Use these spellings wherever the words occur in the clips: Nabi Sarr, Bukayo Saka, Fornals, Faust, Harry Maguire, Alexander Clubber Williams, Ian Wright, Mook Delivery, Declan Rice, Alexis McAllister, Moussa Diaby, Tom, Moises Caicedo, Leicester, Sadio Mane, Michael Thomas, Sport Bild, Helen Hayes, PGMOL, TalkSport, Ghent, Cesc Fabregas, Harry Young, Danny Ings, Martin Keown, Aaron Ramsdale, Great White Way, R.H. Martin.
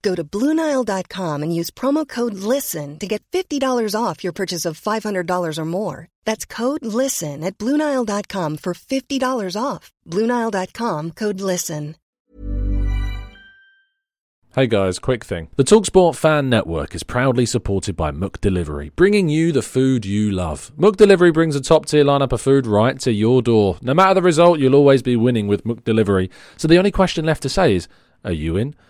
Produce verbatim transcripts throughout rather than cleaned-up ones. Go to Blue Nile dot com and use promo code LISTEN to get fifty dollars off your purchase of five hundred dollars or more. That's code LISTEN at Blue Nile dot com for fifty dollars off. Blue Nile dot com, code LISTEN. Hey guys, quick thing. The TalkSport Fan Network is proudly supported by Mook Delivery, bringing you the food you love. Mook Delivery brings a top-tier lineup of food right to your door. No matter the result, you'll always be winning with Mook Delivery. So the only question left to say is, are you in?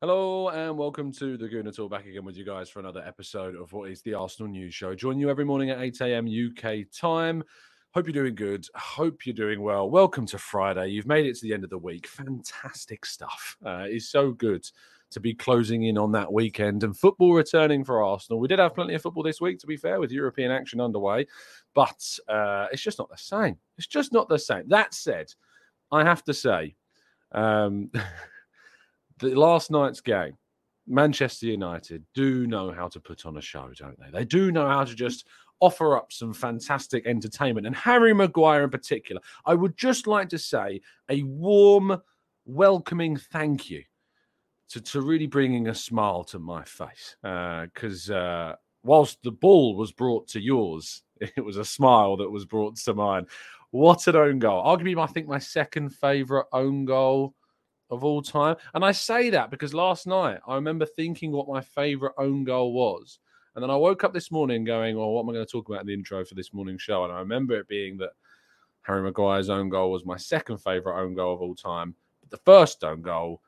Hello and welcome to the Gooner Talk, back again with you guys for another episode of what is the Arsenal News Show. Join you every morning at eight a.m. U K time. Hope you're doing good. Hope you're doing well. Welcome to Friday. You've made it to the end of the week. Fantastic stuff. Uh, it's so good to be closing in on that weekend and football returning for Arsenal. We did have plenty of football this week, to be fair, with European action underway, but uh, it's just not the same. It's just not the same. That said, I have to say... Um, The last night's game, Manchester United do know how to put on a show, don't they? They do know how to just offer up some fantastic entertainment. And Harry Maguire in particular, I would just like to say a warm, welcoming thank you to, to really bringing a smile to my face. Because uh, uh, whilst the ball was brought to yours, it was a smile that was brought to mine. What an own goal. Arguably, I think, my second favourite own goal of all time. And I say that because last night I remember thinking what my favourite own goal was. And then I woke up this morning going, oh, what am I going to talk about in the intro for this morning's show? And I remember it being that Harry Maguire's own goal was my second favourite own goal of all time. But the first own goal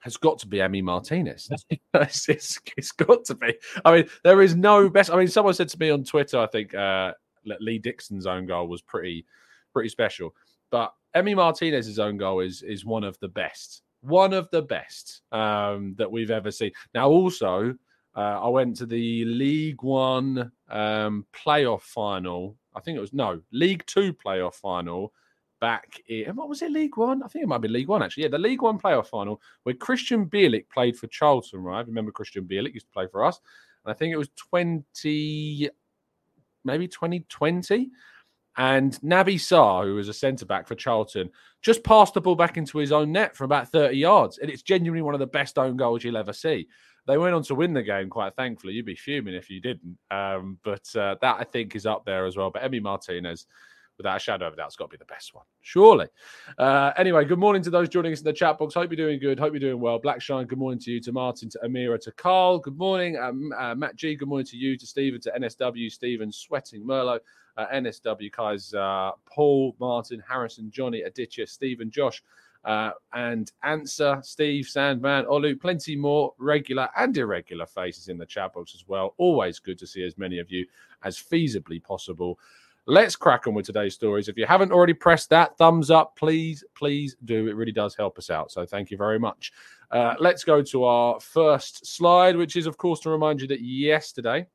has got to be Emi Martinez. it's, it's, it's got to be. I mean, there is no best. I mean, someone said to me on Twitter, I think uh, Lee Dixon's own goal was pretty, pretty special. But Emi Martinez's own goal is is one of the best. One of the best um, that we've ever seen. Now, also, uh, I went to the League One um, playoff final. I think it was, no, League Two playoff final back in, what was it, League One? I think it might be League One, actually. Yeah, the League One playoff final where Christian Bielik played for Charlton, right? Remember Christian Bielik used to play for us. And I think it was twenty, maybe twenty twenty. And Nabi Sarr, who was a centre-back for Charlton, just passed the ball back into his own net for about thirty yards. And it's genuinely one of the best own goals you'll ever see. They went on to win the game, quite thankfully. You'd be fuming if you didn't. Um, but uh, that, I think, is up there as well. But Emi Martinez, without a shadow of a doubt, has got to be the best one, surely. Uh, anyway, good morning to those joining us in the chat box. Hope you're doing good. Hope you're doing well. Blackshine, good morning to you, to Martin, to Amira, to Carl. Good morning. Um, uh, Matt G, good morning to you, to Stephen, to N S W, Stephen, Sweating, Merlo. Uh, N S W, guys, uh, Paul, Martin, Harrison, Johnny, Aditya, Stephen, Josh, uh, and Answer, Steve, Sandman, Olu, plenty more regular and irregular faces in the chat box as well. Always good to see as many of you as feasibly possible. Let's crack on with today's stories. If you haven't already pressed that thumbs up, please, please do. It really does help us out. So thank you very much. Uh, let's go to our first slide, which is, of course, to remind you that yesterday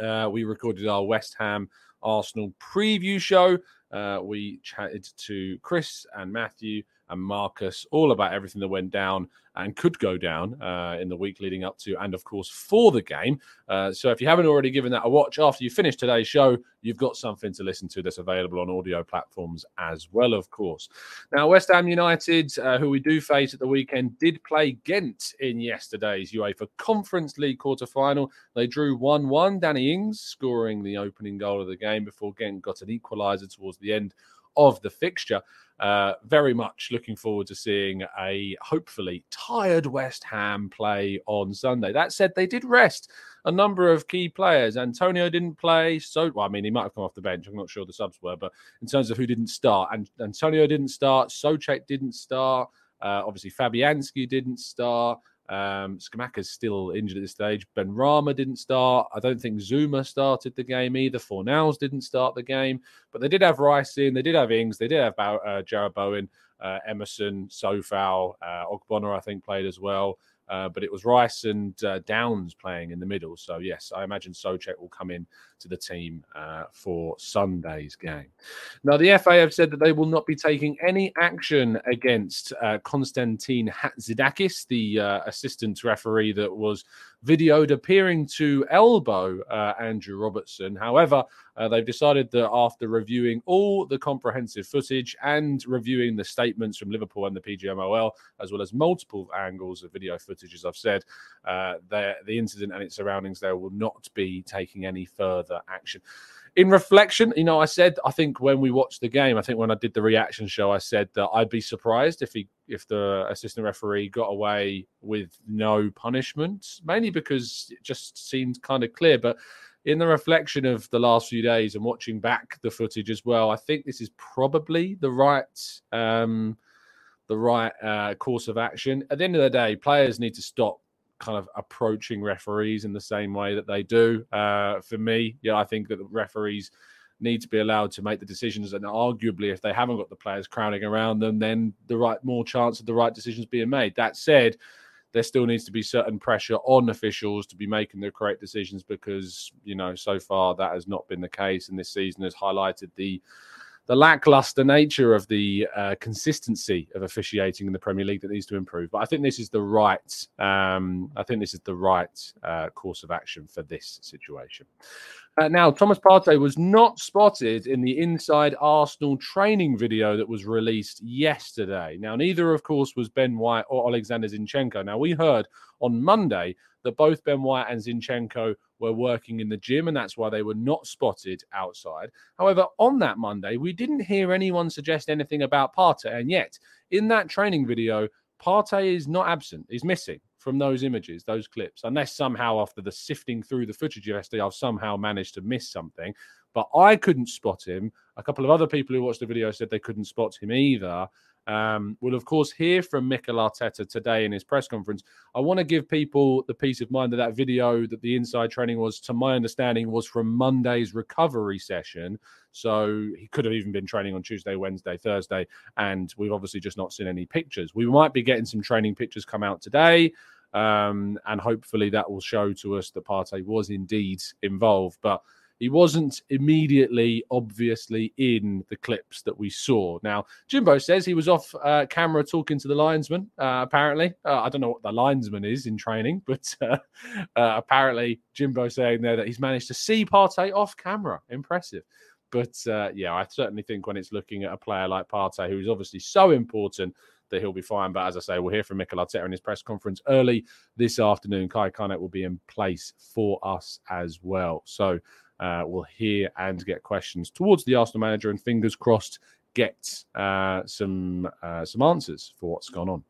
uh, we recorded our West Ham Arsenal preview show. Uh, we chatted to Chris and Matthew and Marcus all about everything that went down and could go down uh, in the week leading up to, and of course for the game. Uh, so if you haven't already given that a watch after you finish today's show, you've got something to listen to that's available on audio platforms as well, of course. Now, West Ham United, uh, who we do face at the weekend, did play Ghent in yesterday's UEFA Conference League quarter-final. They drew one one, Danny Ings scoring the opening goal of the game before Ghent got an equaliser towards the end of the fixture. Uh, very much looking forward to seeing a hopefully tired West Ham play on Sunday. That said, they did rest a number of key players. Antonio didn't play. So, well, I mean, he might have come off the bench. I'm not sure the subs were, but in terms of who didn't start, and Antonio didn't start. Soucek didn't start. Uh, obviously, Fabianski didn't start. Um, Skamaka's still injured at this stage. Benrahma didn't start. I don't think Zuma started the game either. Fornals didn't start the game, but they did have Rice in. They did have Ings. They did have uh, Jarrod Bowen, uh, Emerson, Sofal, uh, Ogbonna, I think, played as well. Uh, but it was Rice and uh, Downs playing in the middle. So, yes, I imagine Soucek will come in to the team uh, for Sunday's game. Now, the F A have said that they will not be taking any action against uh, Konstantin Hatzidakis, the uh, assistant referee that was videoed appearing to elbow uh, Andrew Robertson. However, uh, they've decided that after reviewing all the comprehensive footage and reviewing the statements from Liverpool and the P G M O L, as well as multiple angles of video footage, as I've said, uh, the, the incident and its surroundings, they will not be taking any further action. In reflection, you know, I said, I think when we watched the game, I think when I did the reaction show, I said that I'd be surprised if he, if the assistant referee got away with no punishment, mainly because it just seemed kind of clear. But in the reflection of the last few days and watching back the footage as well, I think this is probably the right um, the right uh, course of action. At the end of the day, players need to stop kind of approaching referees in the same way that they do. Uh, for me, yeah, I think that the referees need to be allowed to make the decisions, and arguably, if they haven't got the players crowding around them, then the right more chance of the right decisions being made. That said, there still needs to be certain pressure on officials to be making the correct decisions, because, you know, so far that has not been the case, and this season has highlighted the the lackluster nature of the uh, consistency of officiating in the Premier League that needs to improve. But I think this is the right, um, I think this is the right uh, course of action for this situation. Uh, now, Thomas Partey was not spotted in the Inside Arsenal training video that was released yesterday. Now, neither, of course, was Ben White or Alexander Zinchenko. Now, we heard on Monday that both Ben White and Zinchenko were working in the gym, and that's why they were not spotted outside. However, on that Monday, we didn't hear anyone suggest anything about Partey, and yet, in that training video, Partey is not absent. He's missing from those images, those clips, unless somehow after the sifting through the footage yesterday, I've somehow managed to miss something. But I couldn't spot him. A couple of other people who watched the video said they couldn't spot him either. Um, we'll, of course, hear from Mikel Arteta today in his press conference. I want to give people the peace of mind that that video that the inside training was, to my understanding, was from Monday's recovery session. So he could have even been training on Tuesday, Wednesday, Thursday, and we've obviously just not seen any pictures. We might be getting some training pictures come out today, um, and hopefully that will show to us that Partey was indeed involved. But he wasn't immediately, obviously, in the clips that we saw. Now, Jimbo says he was off uh, camera talking to the linesman, uh, apparently. Uh, I don't know what the linesman is in training, but uh, uh, apparently Jimbo saying there that he's managed to see Partey off camera. Impressive. But, uh, yeah, I certainly think when it's looking at a player like Partey, who is obviously so important, that he'll be fine. But as I say, we'll hear from Mikel Arteta in his press conference early this afternoon. Kai Carnett will be in place for us as well. So, Uh, we'll hear and get questions towards the Arsenal manager, and fingers crossed get uh, some uh, some answers for what's gone on.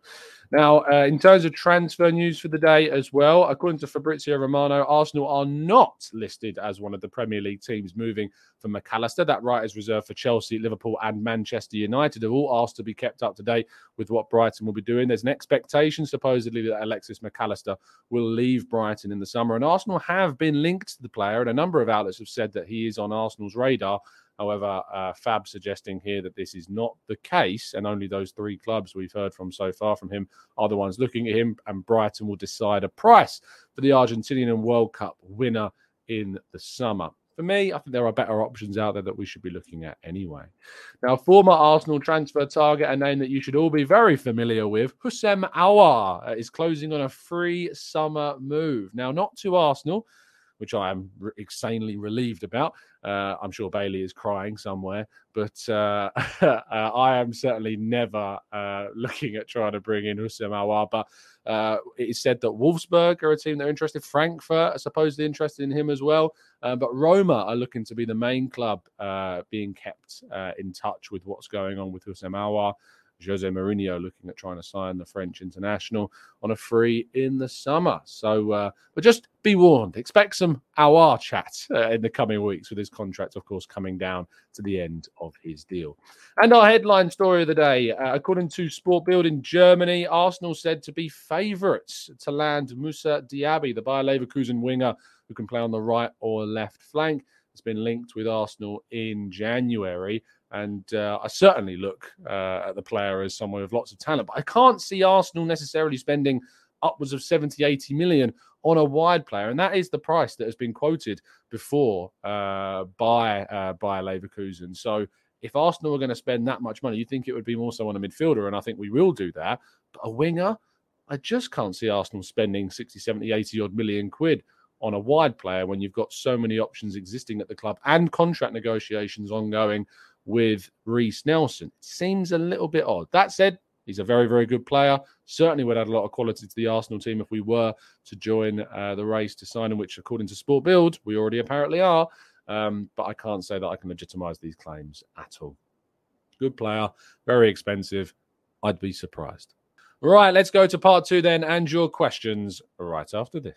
Now, uh, in terms of transfer news for the day as well, according to Fabrizio Romano, Arsenal are not listed as one of the Premier League teams moving for McAllister. That right is reserved for Chelsea, Liverpool and Manchester United, have all asked to be kept up to date with what Brighton will be doing. There's an expectation, supposedly, that Alexis McAllister will leave Brighton in the summer, and Arsenal have been linked to the player, and a number of outlets have said that he is on Arsenal's radar. However, uh, Fab suggesting here that this is not the case, and only those three clubs we've heard from so far from him are the ones looking at him, and Brighton will decide a price for the Argentinian and World Cup winner in the summer. For me, I think there are better options out there that we should be looking at anyway. Now, former Arsenal transfer target, a name that you should all be very familiar with, Houssem Aouar, is closing on a free summer move. Now, not to Arsenal, which I am re- insanely relieved about. Uh, I'm sure Bailey is crying somewhere, but uh, uh, I am certainly never uh, looking at trying to bring in Houssem Aouar. But uh, it is said that Wolfsburg are a team that are interested. Frankfurt are supposedly interested in him as well. Uh, but Roma are looking to be the main club uh, being kept uh, in touch with what's going on with Houssem Aouar. Jose Mourinho looking at trying to sign the French international on a free in the summer. So, uh, but just be warned, expect some Aouar chat uh, in the coming weeks, with his contract, of course, coming down to the end of his deal. And our headline story of the day, uh, according to Sport Bild in Germany, Arsenal said to be favourites to land Moussa Diaby, the Bayer Leverkusen winger who can play on the right or left flank. It's been linked with Arsenal in January. And uh, I certainly look uh, at the player as someone with lots of talent, but I can't see Arsenal necessarily spending upwards of seventy, eighty million on a wide player. And that is the price that has been quoted before uh, by, uh, by Leverkusen. So if Arsenal were going to spend that much money, you'd think it would be more so on a midfielder. And I think we will do that. But a winger, I just can't see Arsenal spending sixty, seventy, eighty odd million quid on a wide player when you've got so many options existing at the club and contract negotiations ongoing with Reece Nelson. It seems a little bit odd. That said, he's a very, very good player. Certainly would add a lot of quality to the Arsenal team if we were to join uh, the race to sign him, which according to Sport Bild, we already apparently are. Um, but I can't say that I can legitimise these claims at all. Good player, very expensive. I'd be surprised. Right, let's go to part two then, and your questions right after this.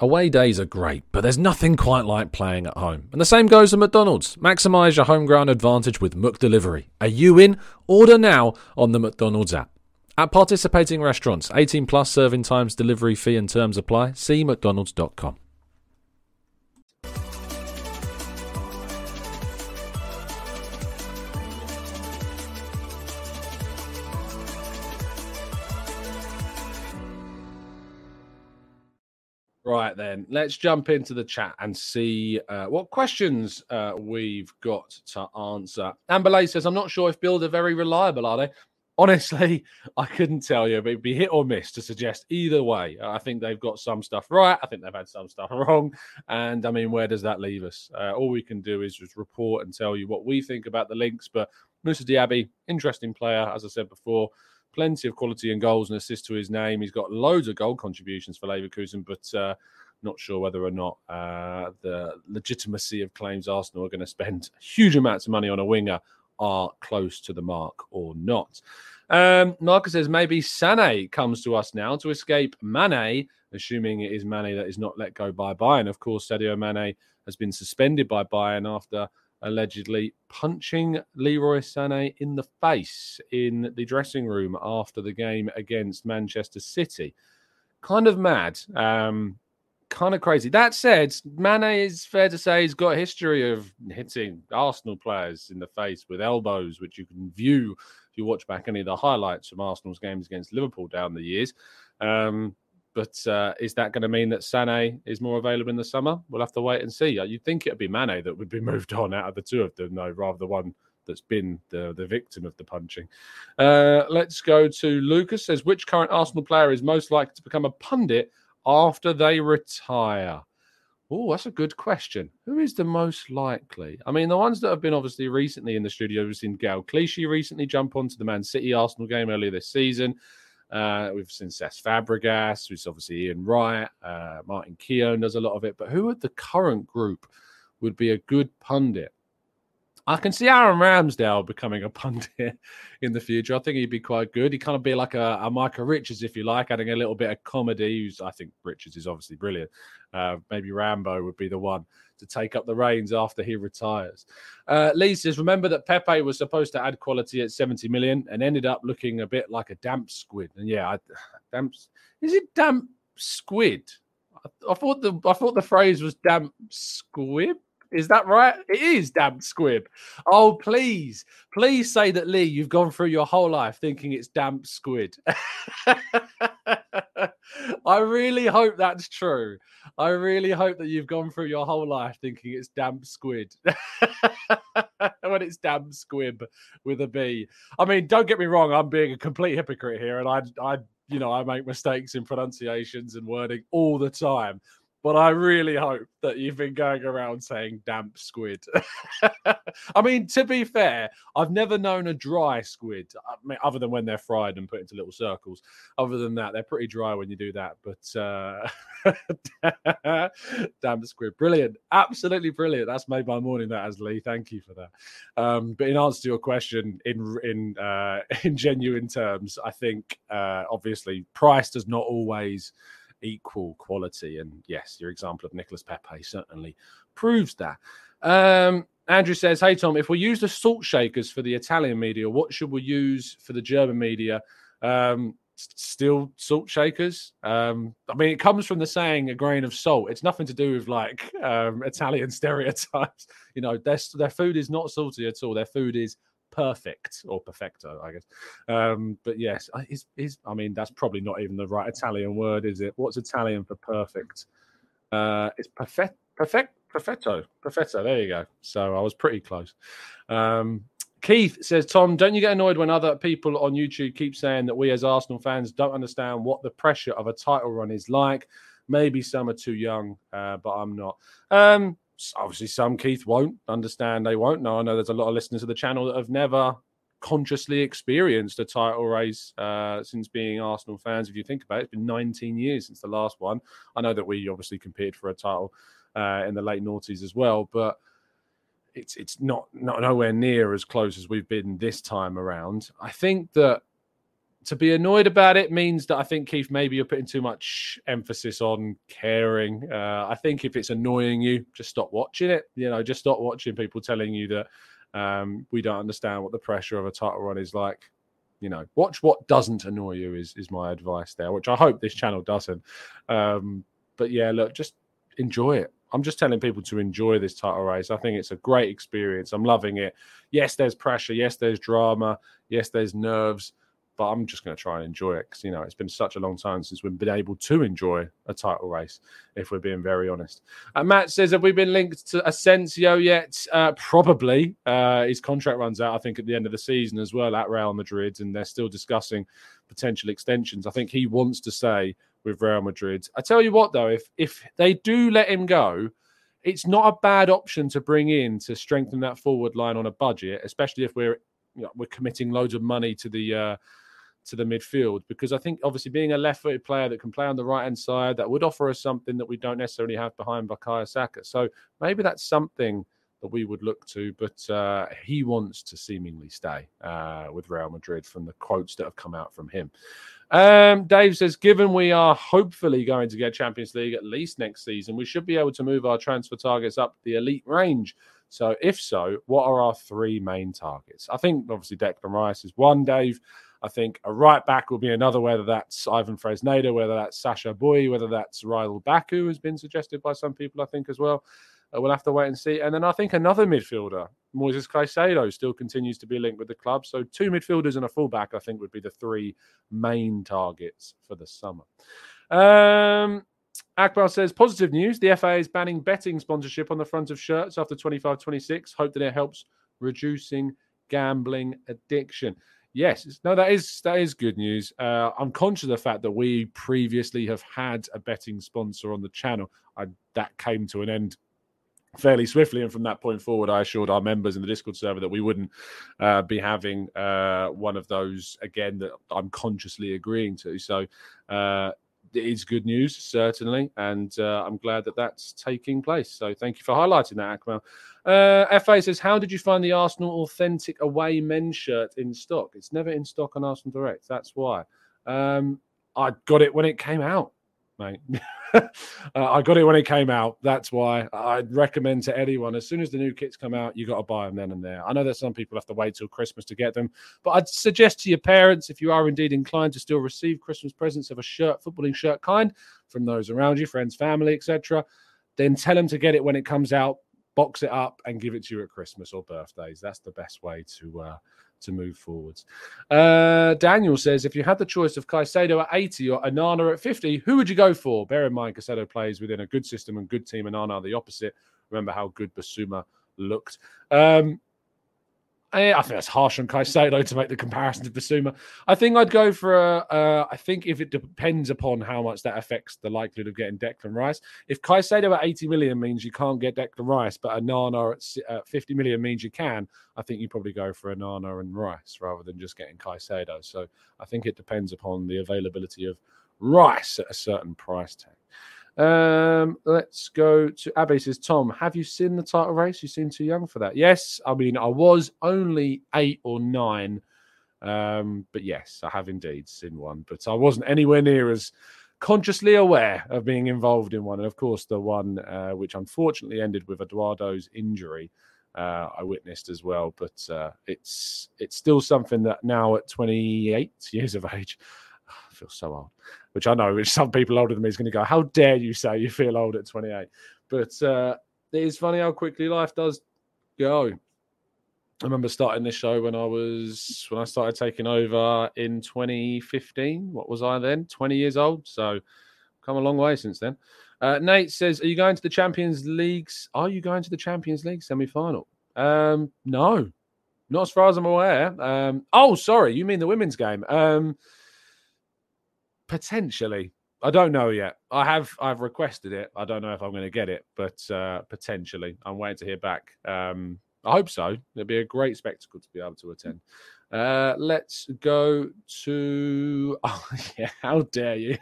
Away days are great, but there's nothing quite like playing at home. And the same goes at McDonald's. Maximise your home ground advantage with Mook Delivery. Are you in? Order now on the McDonald's app. At participating restaurants, eighteen plus serving times, delivery fee and terms apply. See mcdonalds dot com. Right then, let's jump into the chat and see uh, what questions uh, we've got to answer. Amberlay says, I'm not sure if Build are very reliable, are they? Honestly, I couldn't tell you, but it'd be hit or miss to suggest either way. I think they've got some stuff right. I think they've had some stuff wrong. And, I mean, where does that leave us? Uh, all we can do is just report and tell you what we think about the links. But Moussa Diaby, interesting player, as I said before. Plenty of quality and goals and assists to his name. He's got loads of goal contributions for Leverkusen, but uh, not sure whether or not uh, the legitimacy of claims Arsenal are going to spend huge amounts of money on a winger are close to the mark or not. Um, Marcus says, maybe Sané comes to us now to escape Mane, assuming it is Mane that is not let go by Bayern. Of course, Sadio Mane has been suspended by Bayern after allegedly punching Leroy Sané in the face in the dressing room after the game against Manchester City. Kind of mad, um, kind of crazy. That said, Mane is fair to say he's got a history of hitting Arsenal players in the face with elbows, which you can view if you watch back any of the highlights from Arsenal's games against Liverpool down the years. Um, But uh, is that going to mean that Sané is more available in the summer? We'll have to wait and see. You'd think it would be Mane that would be moved on out of the two of them, though, rather the one that's been the, the victim of the punching. Uh, let's go to Lucas. Says, which current Arsenal player is most likely to become a pundit after they retire? Oh, that's a good question. Who is the most likely? I mean, the ones that have been obviously recently in the studio, we've seen Gael Clichy recently jump onto the Man City-Arsenal game earlier this season. Uh, we've seen Cesc Fabregas, who's obviously Ian Wright, uh, Martin Keown does a lot of it. But who at the current group would be a good pundit? I can see Aaron Ramsdale becoming a pundit in the future. I think he'd be quite good. He'd kind of be like a, a Micah Richards, if you like, adding a little bit of comedy. Who's, I think Richards is obviously brilliant. Uh, maybe Rambo would be the one to take up the reins after he retires. Uh, Lee says, remember that Pepe was supposed to add quality at seventy million and ended up looking a bit like a damp squid. And yeah, I, damp, is it damp squid? I, I thought the I thought the phrase was damp squib. Is that right? It is damp squib. Oh, please, please say that, Lee, you've gone through your whole life thinking it's damp squid. I really hope that's true. I really hope that you've gone through your whole life thinking it's damp squid. When it's damp squib with a B. I mean, don't get me wrong. I'm being a complete hypocrite here. And I, I, you know, I make mistakes in pronunciations and wording all the time. But I really hope that you've been going around saying damp squid. I mean, to be fair, I've never known a dry squid, I mean, other than when they're fried and put into little circles. Other than that, they're pretty dry when you do that. But uh, damp squid, brilliant. Absolutely brilliant. That's made my morning, that, as Lee. Thank you for that. Um, but in answer to your question, in, in, uh, in genuine terms, I think, uh, obviously, price does not always equal quality, and yes, your example of Nicolas Pepe certainly proves that. um Andrew says, hey Tom, if we use the salt shakers for the Italian media, what should we use for the German media? Um still salt shakers. um I mean, it comes from the saying, a grain of salt. It's nothing to do with like um Italian stereotypes, you know. Their, their food is not salty at all. Their food is perfect, or perfecto, I guess. Um, but yes, is is I mean, that's probably not even the right Italian word, is it? What's Italian for perfect? Uh, it's perfect, perfect, perfetto, perfetto. There you go. So I was pretty close. Um, Keith says, Tom, don't you get annoyed when other people on YouTube keep saying that we as Arsenal fans don't understand what the pressure of a title run is like? Maybe some are too young, uh, but I'm not. Um, Obviously, some, Keith, won't understand. They won't know. I know there's a lot of listeners of the channel that have never consciously experienced a title race uh, since being Arsenal fans. If you think about it, it's been nineteen years since the last one. I know that we obviously competed for a title uh, in the late noughties as well, but it's it's not, not nowhere near as close as we've been this time around. I think that to be annoyed about it means that I think, Keith, maybe you're putting too much emphasis on caring. Uh, I think if it's annoying you, just stop watching it. You know, just stop watching people telling you that um, we don't understand what the pressure of a title run is like. You know, watch what doesn't annoy you is, is my advice there, which I hope this channel doesn't. Um, but yeah, look, just enjoy it. I'm just telling people to enjoy this title race. I think it's a great experience. I'm loving it. Yes, there's pressure. Yes, there's drama. Yes, there's nerves. But I'm just going to try and enjoy it because, you know, it's been such a long time since we've been able to enjoy a title race, if we're being very honest. Uh, Matt says, have we been linked to Asensio yet? Uh, probably. Uh, his contract runs out, I think, at the end of the season as well at Real Madrid, and they're still discussing potential extensions. I think he wants to stay with Real Madrid. I tell you what, though, if if they do let him go, it's not a bad option to bring in to strengthen that forward line on a budget, especially if we're, you know, we're committing loads of money to the... Uh, to the midfield, because I think obviously being a left-footed player that can play on the right-hand side, that would offer us something that we don't necessarily have behind Bukayo Saka. So maybe that's something that we would look to, but uh, he wants to seemingly stay uh, with Real Madrid from the quotes that have come out from him. Um, Dave says, given we are hopefully going to get Champions League at least next season, we should be able to move our transfer targets up the elite range. So if so, what are our three main targets? I think obviously Declan Rice is one, Dave. I think a right back will be another, whether that's Ivan Fresneda, whether that's Sasha Boye, whether that's Rydal Baku, has been suggested by some people, I think, as well. Uh, we'll have to wait and see. And then I think another midfielder, Moises Caicedo, still continues to be linked with the club. So two midfielders and a fullback, I think, would be the three main targets for the summer. Um, Akbar says, positive news. The F A is banning betting sponsorship on the front of shirts after twenty-five twenty-six. Hope that it helps reducing gambling addiction. Yes, no, that is that is good news. Uh, I'm conscious of the fact that we previously have had a betting sponsor on the channel. I, that came to an end fairly swiftly, and from that point forward, I assured our members in the Discord server that we wouldn't uh, be having uh, one of those again. That I'm consciously agreeing to. So uh, it is good news, certainly, and uh, I'm glad that that's taking place. So thank you for highlighting that, Akmal. Uh, F A says, how did you find the Arsenal Authentic Away Men's shirt in stock? It's never in stock on Arsenal Direct. That's why. Um, I got it when it came out, mate. uh, I got it when it came out. That's why I'd recommend to anyone, as soon as the new kits come out, you got to buy them then and there. I know that some people have to wait till Christmas to get them, but I'd suggest to your parents, if you are indeed inclined to still receive Christmas presents of a shirt, footballing shirt kind, from those around you, friends, family, et cetera, then tell them to get it when it comes out, box it up, and give it to you at Christmas or birthdays. That's the best way to... Uh, to move forwards. Uh, Daniel says, if you had the choice of Caicedo at eighty or Onana at fifty, who would you go for? Bear in mind, Caicedo plays within a good system and good team, and Onana the opposite. Remember how good Basuma looked. Um, I, I think that's harsh on Caicedo to make the comparison to Basuma. I think I'd go for, a, uh, I think if it depends upon how much that affects the likelihood of getting Declan Rice. If Caicedo at eighty million means you can't get Declan Rice, but Onana at fifty million means you can, I think you probably go for Onana and Rice rather than just getting Caicedo. So I think it depends upon the availability of Rice at a certain price tag. Um, let's go to Abby says, Tom, have you seen the title race? You seem too young for that. Yes. I mean, I was only eight or nine. Um, but yes, I have indeed seen one, but I wasn't anywhere near as consciously aware of being involved in one. And of course the one, uh, which unfortunately ended with Eduardo's injury, uh, I witnessed as well, but, uh, it's, it's still something that now at twenty-eight years of age, I feel so old, which I know which some people older than me is going to go, how dare you say you feel old at twenty-eight? But uh, it is funny how quickly life does go. I remember starting this show when I was, when I started taking over in twenty fifteen. What was I then? twenty years old. So come a long way since then. Uh, Nate says, are you going to the Champions Leagues? Are you going to the Champions League semi-final? Um, no, not as far as I'm aware. Um, oh, sorry. You mean the women's game? Um, Potentially. I don't know yet. I have I've requested it. I don't know if I'm going to get it, but uh, potentially. I'm waiting to hear back. Um, I hope so. It'll be a great spectacle to be able to attend. Uh, let's go to... Oh, yeah. How dare you?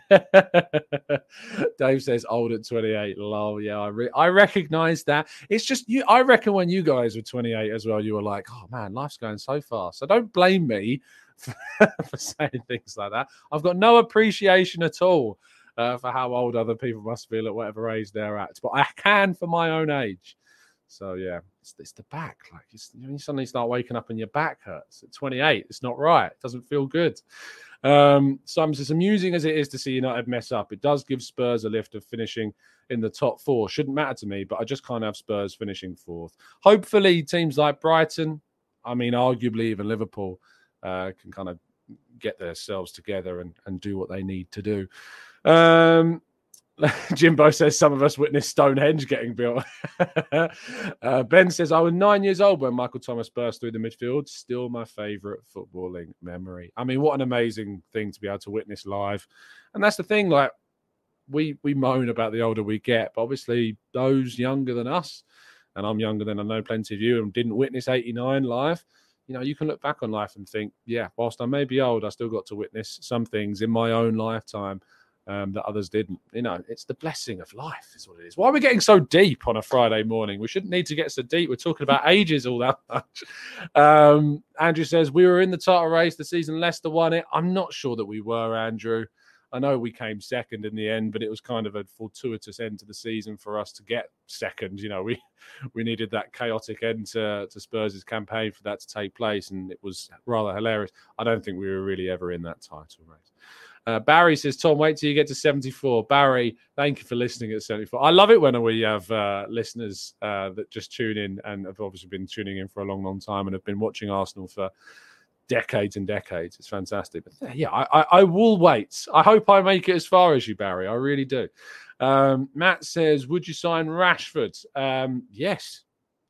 Dave says, old at twenty-eight. Lol. Yeah, I re- I recognise that. It's just... you. I reckon when you guys were twenty-eight as well, you were like, oh, man, life's going so fast. So don't blame me for saying things like that. I've got no appreciation at all uh, for how old other people must feel at whatever age they're at, but I can for my own age. So yeah, it's, it's the back. Like it's, you suddenly start waking up and your back hurts at twenty-eight. It's not right. It doesn't feel good. Um, so I'm as amusing as it is to see United mess up, it does give Spurs a lift of finishing in the top four. Shouldn't matter to me, but I just can't have Spurs finishing fourth. Hopefully teams like Brighton, I mean, arguably even Liverpool, Uh, can kind of get themselves together and, and do what they need to do. Um, Jimbo says, some of us witnessed Stonehenge getting built. uh, Ben says, I was nine years old when Michael Thomas burst through the midfield. Still my favourite footballing memory. I mean, what an amazing thing to be able to witness live. And that's the thing, like, we we moan about the older we get, but obviously those younger than us, and I'm younger than I know plenty of you, and didn't witness eighty-nine live. You know, you can look back on life and think, yeah, whilst I may be old, I still got to witness some things in my own lifetime um, that others didn't. You know, it's the blessing of life is what it is. Why are we getting so deep on a Friday morning? We shouldn't need to get so deep. We're talking about ages all that much. Um, Andrew says, we were in the title race the season Leicester won it. I'm not sure that we were, Andrew. I know we came second in the end, but it was kind of a fortuitous end to the season for us to get second. You know, we we needed that chaotic end to, to Spurs' campaign for that to take place, and it was rather hilarious. I don't think we were really ever in that title race. Uh, Barry says, Tom, wait till you get to seventy-four. Barry, thank you for listening at seventy-four. I love it when we have uh, listeners uh, that just tune in and have obviously been tuning in for a long, long time and have been watching Arsenal for decades and decades. It's fantastic. But yeah, I, I, I will wait. I hope I make it as far as you, Barry. I really do. Um, Matt says, would you sign Rashford? Um, yes,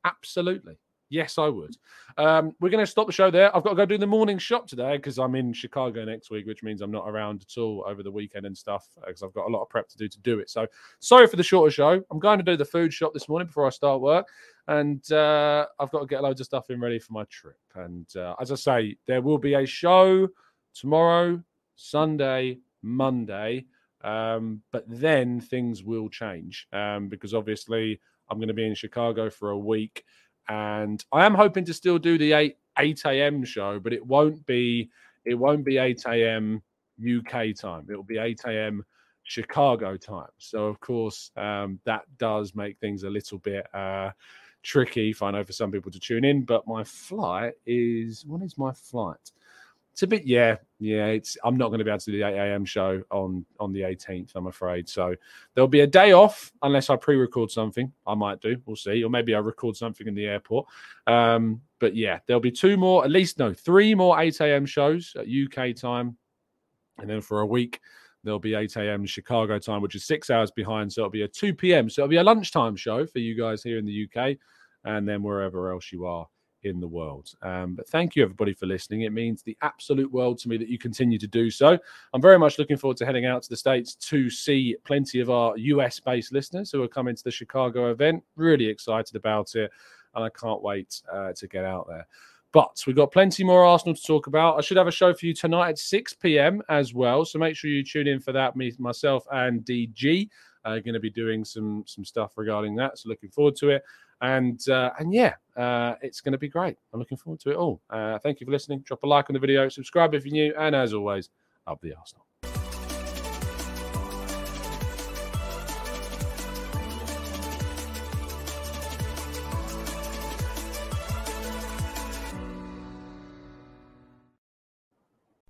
absolutely. Yes, I would. Um, we're going to stop the show there. I've got to go do the morning shop today because I'm in Chicago next week, which means I'm not around at all over the weekend and stuff because I've got a lot of prep to do to do it. So sorry for the shorter show. I'm going to do the food shop this morning before I start work. And uh, I've got to get loads of stuff in ready for my trip. And uh, as I say, there will be a show tomorrow, Sunday, Monday. Um, but then things will change um, because obviously I'm going to be in Chicago for a week, and I am hoping to still do the eight a.m. show, but it won't be it won't be eight a.m. U K time. It will be eight a.m. Chicago time. So of course um, that does make things a little bit uh, tricky. I know for some people to tune in, but my flight is when is my flight? It's a bit, yeah, yeah. It's I'm not going to be able to do the eight a.m. show on, on the eighteenth, I'm afraid. So there'll be a day off unless I pre-record something. I might do. We'll see. Or maybe I record something in the airport. Um, but, yeah, there'll be two more, at least, no, three more eight a.m. shows at U K time. And then for a week, there'll be eight a.m. Chicago time, which is six hours behind. So it'll be a two p.m. So it'll be a lunchtime show for you guys here in the U K and then wherever else you are in the world. Um, but thank you, everybody, for listening. It means the absolute world to me that you continue to do so. I'm very much looking forward to heading out to the States to see plenty of our U S-based listeners who are coming to the Chicago event. Really excited about it, and I can't wait uh, to get out there. But we've got plenty more Arsenal to talk about. I should have a show for you tonight at six p.m. as well, so make sure you tune in for that. Me, myself and D G are going to be doing some some stuff regarding that, so looking forward to it. And, uh, and yeah, uh, it's going to be great. I'm looking forward to it all. Uh, thank you for listening. Drop a like on the video. Subscribe if you're new. And as always, up the Arsenal.